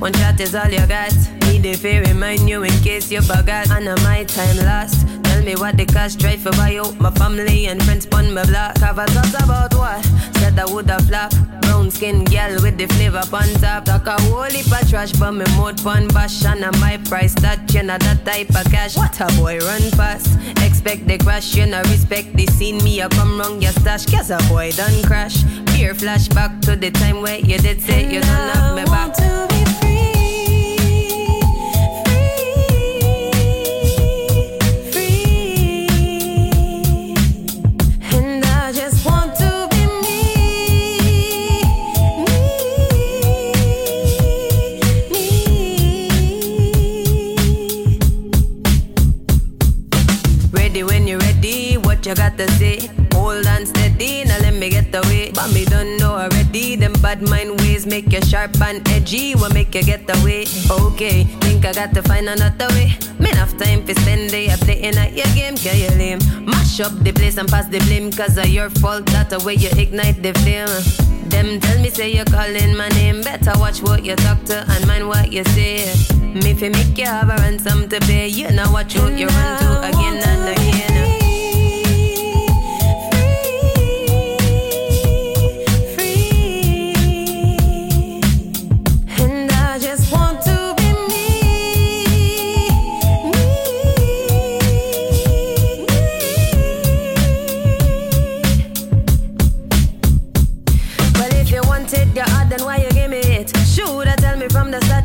One shot is all you got. Need if it remind you in case you forgot. I know my time lost. Tell me what the cash drive for buy out. My family and friends pon my block. Have a thought about what? Said I woulda flop. Brown skin girl with the flavor on top. Talk a whole heap of trash but me mouth pon bash. And I my price touch, you know that type of cash. What a boy run fast. Expect the crash, you know respect the scene. Me I come wrong your stash. Guess a boy done crash. Fear flashback to the time where you did say and you don't have me back to be free. You got to say, hold on steady, now let me get away. But me don't know already, them bad mind ways make you sharp and edgy, will make you get away. Okay, think I got to find another way. Me enough time for spend day, I playing at your game, can you lame? Mash up the place and pass the blame, cause of your fault, that's the way you ignite the flame. Them tell me say you're calling my name, better watch what you talk to and mind what you say. Me fi make you have a ransom to pay, you know watch what you run to again and again.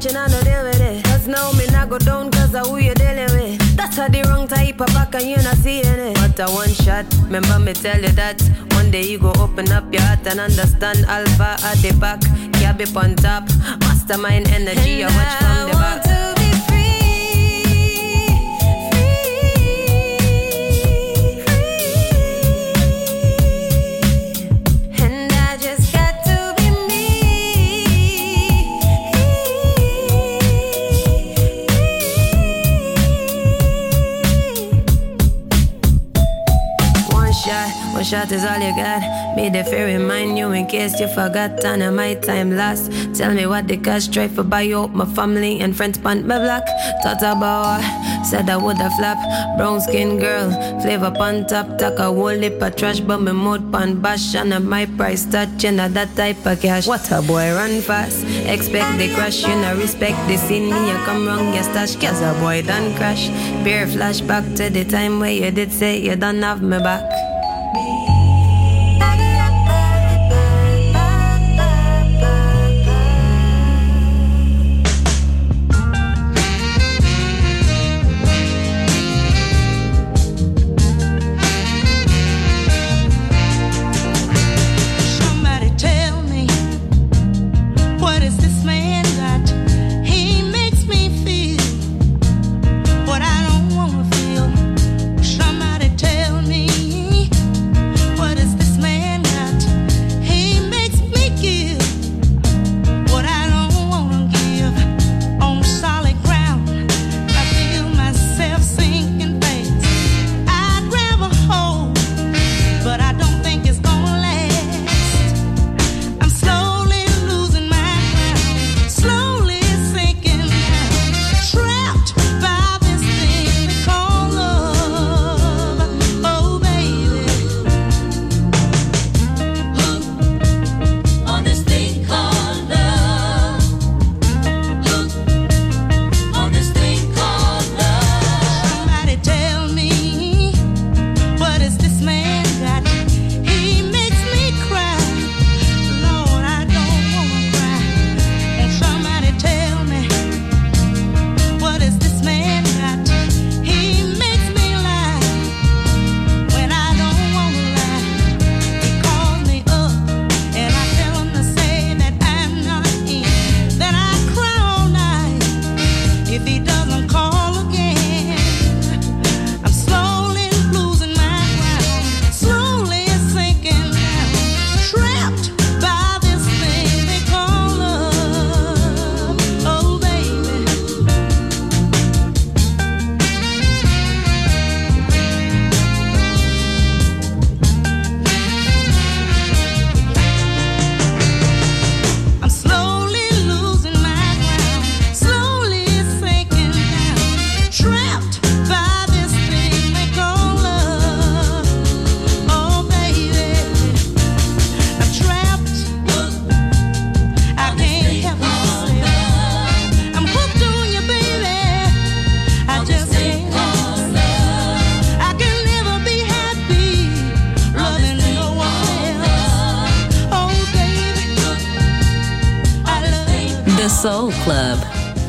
I no deal with it. Cause now me not go down cause of who you dealing with. That's a the wrong type of back and you not seeing it. But a one shot, remember me tell you that. One day you go open up your heart and understand alpha at the back, cab up on top, mastermind energy, I watch from the back. One shot is all you got. Made if it remind you in case you forgot. And my time lost. Tell me what the cash try for buy out. My family and friends pant my block. Thought about what? Said I woulda flap. Brown skin girl, flavor pon top. Talk a whole heap of trash, but me mouth pon bash. And my price touch, you know that type of cash. What a boy run fast. Expect the crash, you know respect the scene. Me you come wrong, you stash. Cause a boy done crash. Beer flashback to the time where you did say you done have me back. The Soul Club,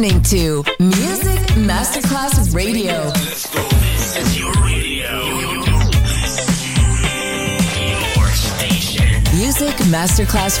listening to Music Masterclass Radio. Let's go. This is your radio. Your station. Music Masterclass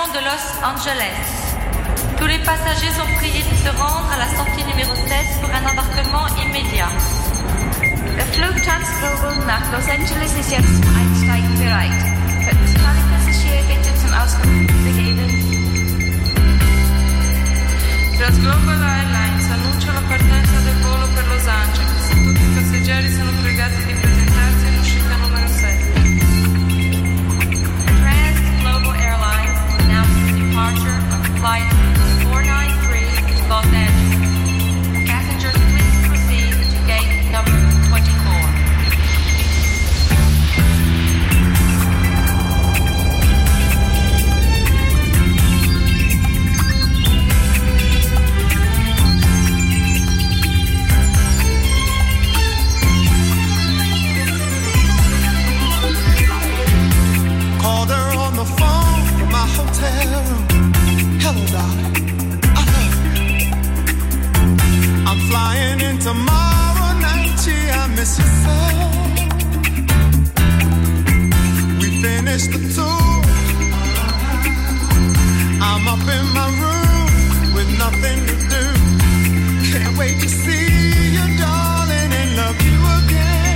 direction de Los Angeles. Tous les passagers sont priés de se rendre à la sortie numéro 7 pour un embarquement immédiat. Der Flug Transglobal nach Los Angeles ist jetzt zum Einsteigen bereit. Können Sie alle Passagiere bitte zum Ausgang begeben? Transglobal Airlines annuncia la partenza del volo per Los Angeles. Tutti i passeggeri sono pregati di presentarsi all'uscita numero 7. Transglobal Airlines announces the departure of flight 493 to Los Angeles. Passengers, please proceed to gate number 24. Called her on the phone from my hotel room. Hello, darling, I love you. I'm flying in tomorrow night, gee, I miss you so. We finished the tour. I'm up in my room with nothing to do. Can't wait to see you, darling, and love you again.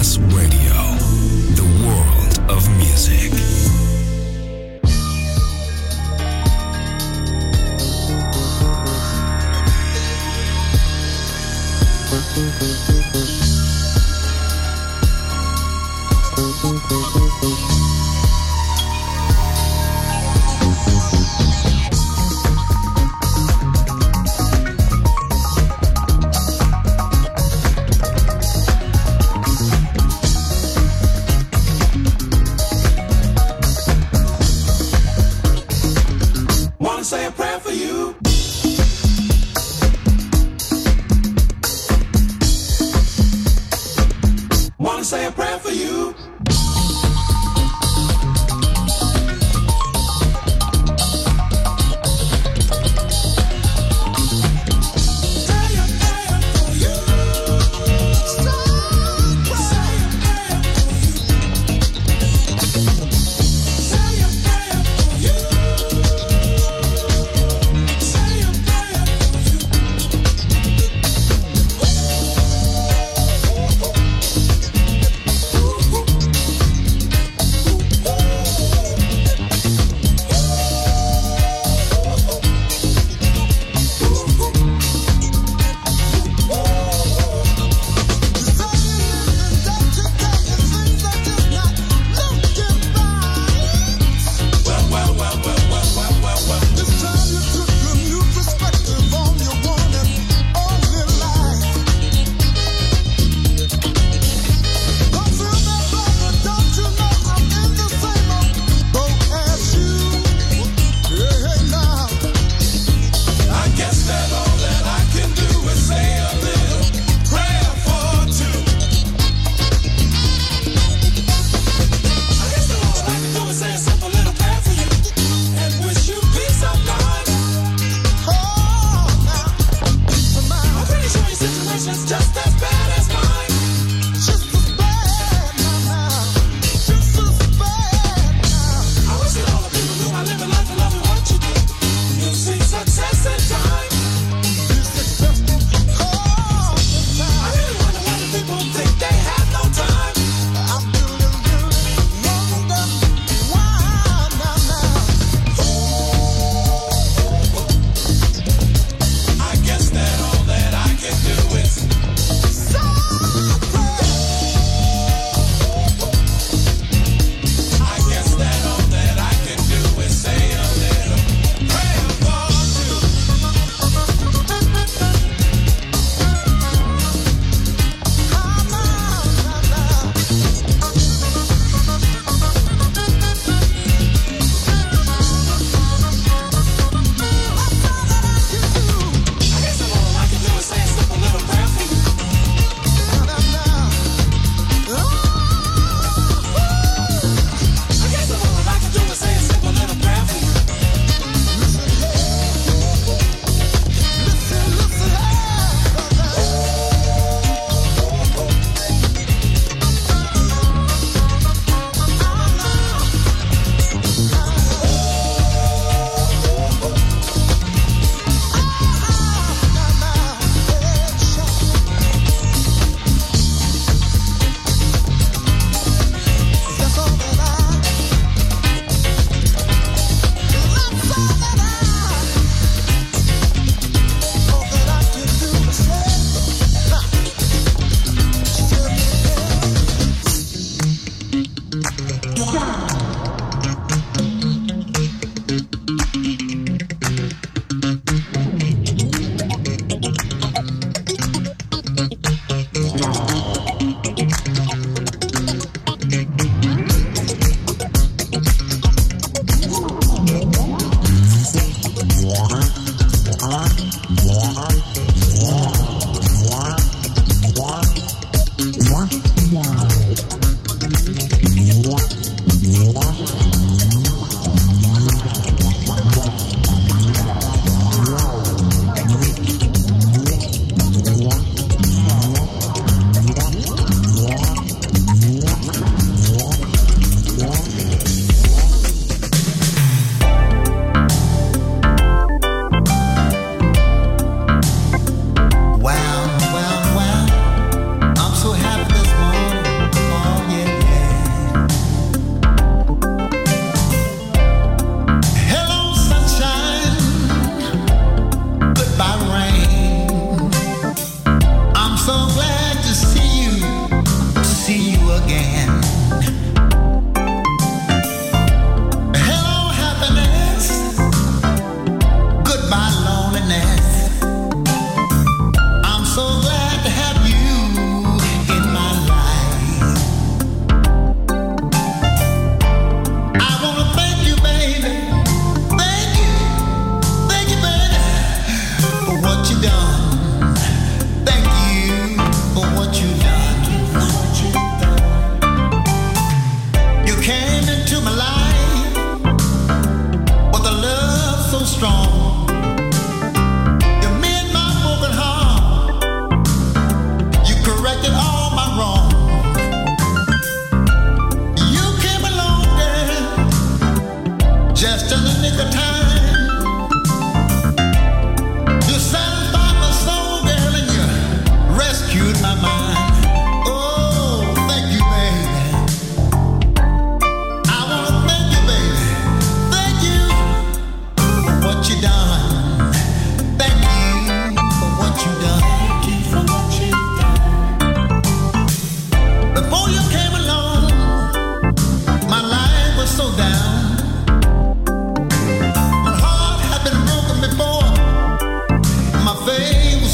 Masterclass Radio, the world of music.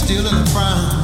still in a frown.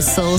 Soul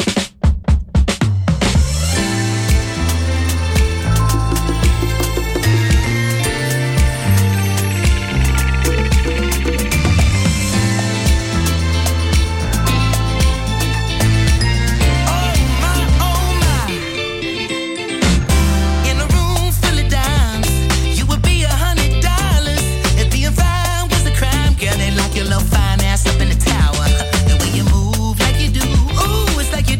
Love fine ass up in the tower. The way you move like you do, ooh, it's like you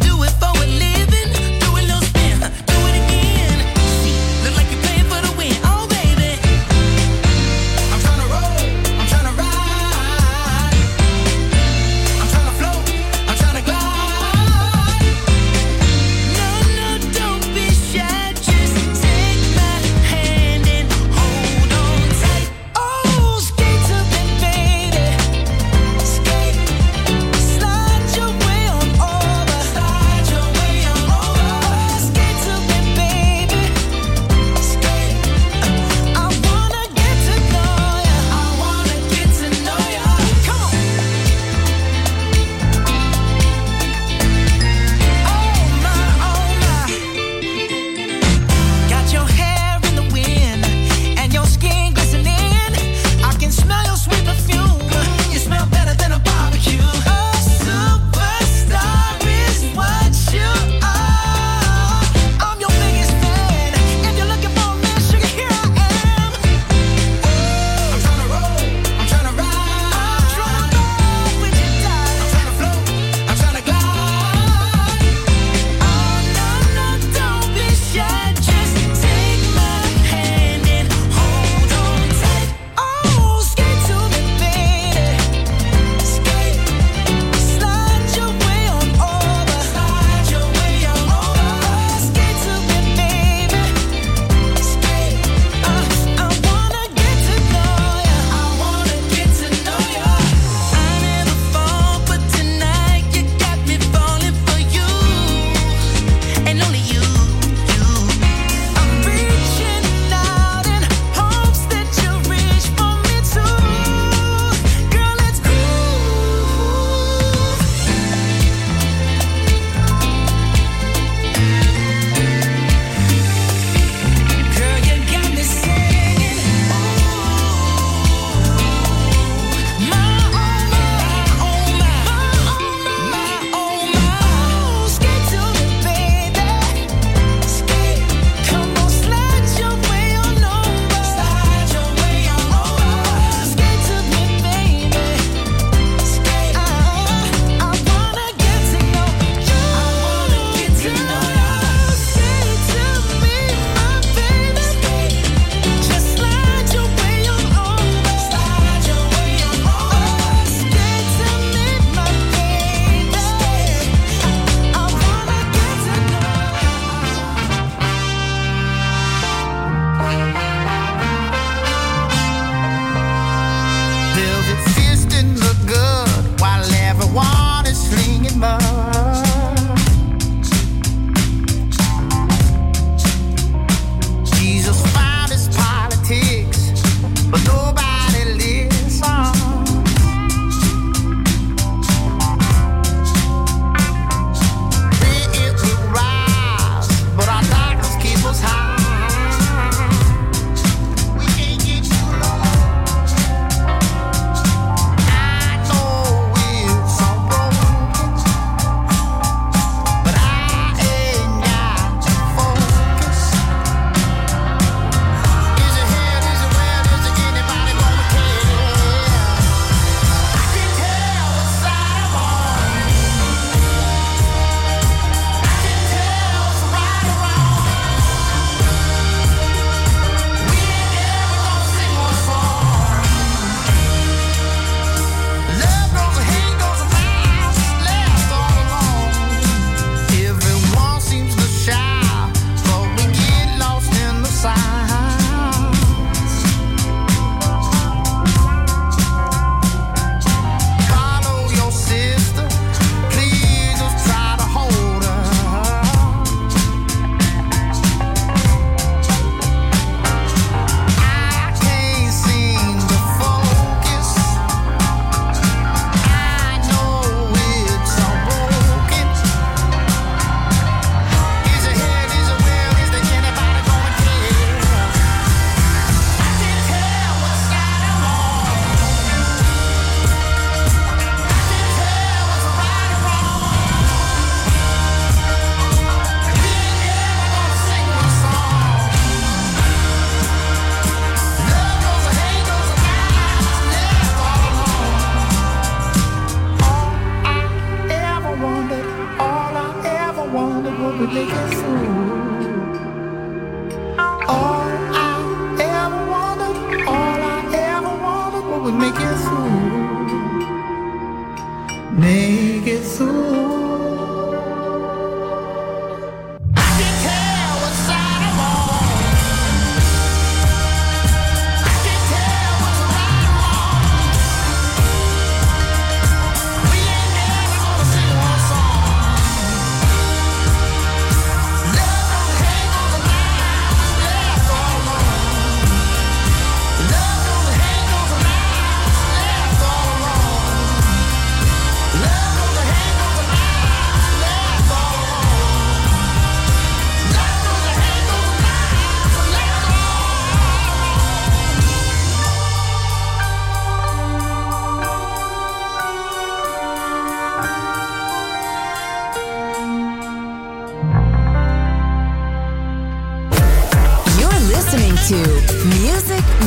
Music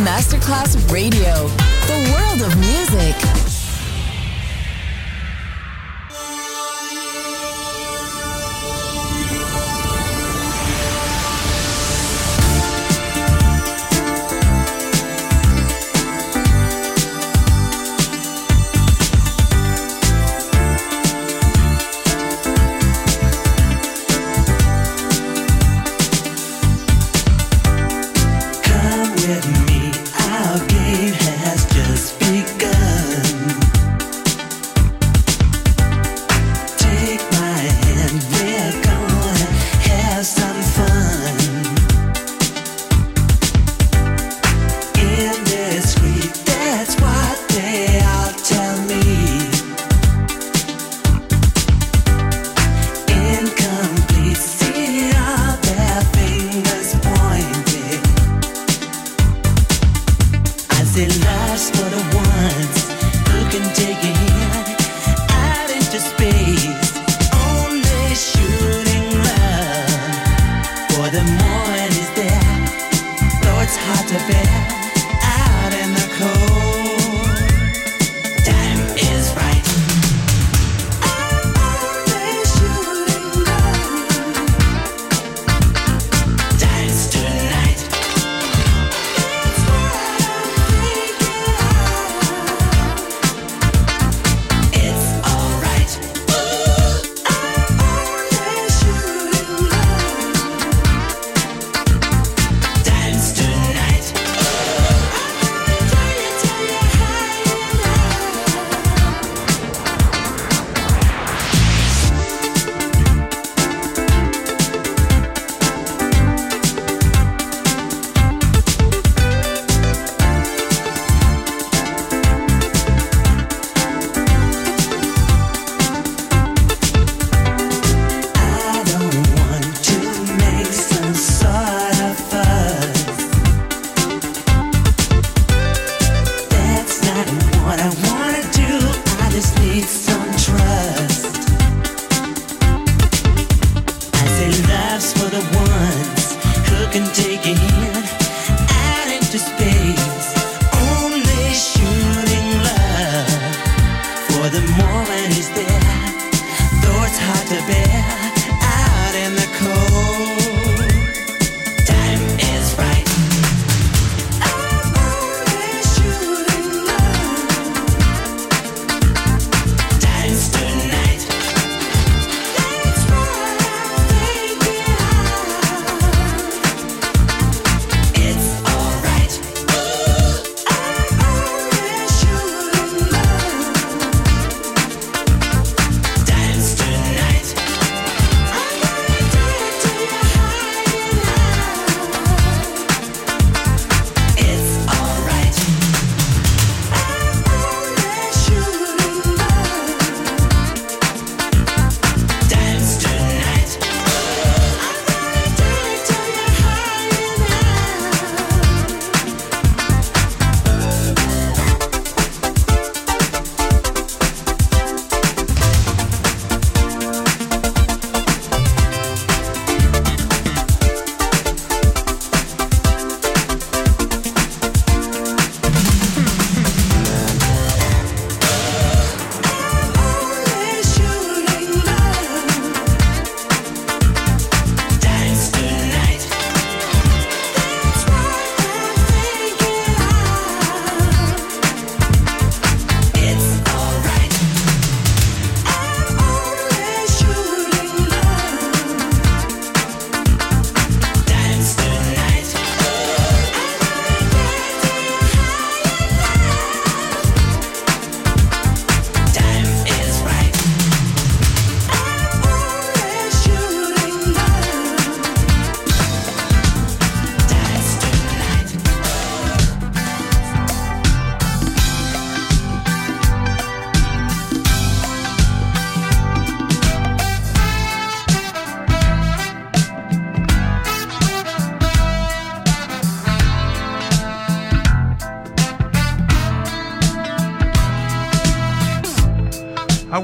Masterclass Radio, the world of music.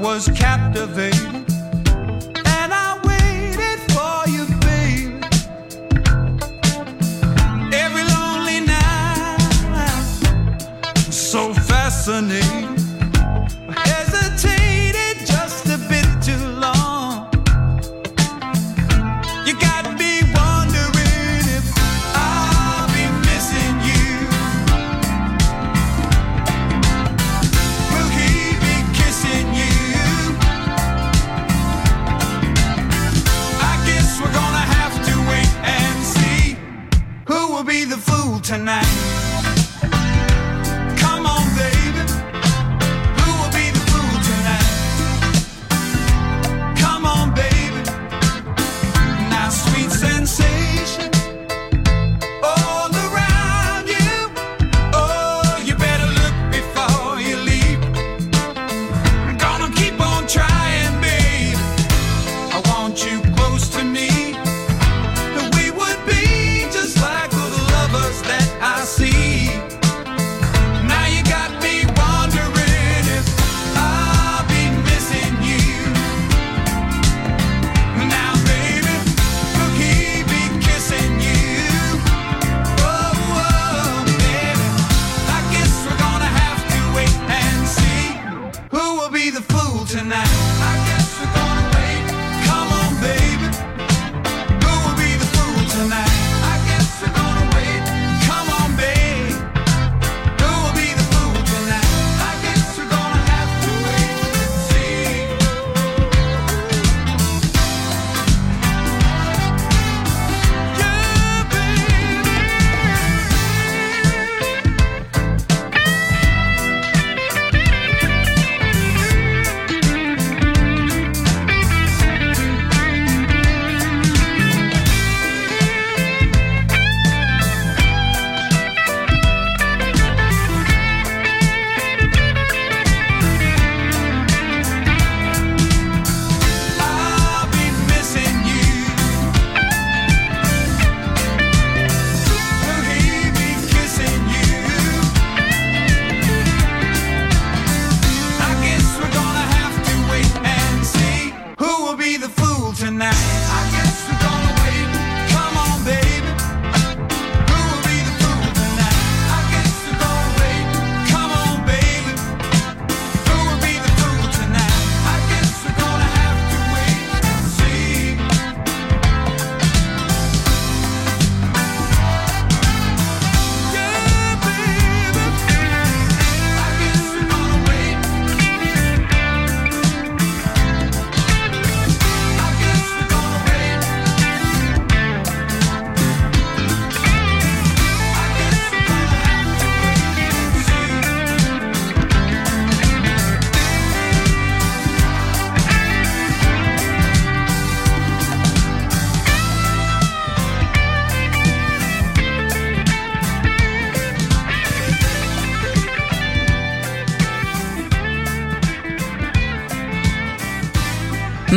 was captivated. Fascinating. Hesitated just a bit too long. You got me wondering if I'll be missing you. Will he be kissing you? I guess we're gonna have to wait and see who will be the fool tonight.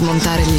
smontare gli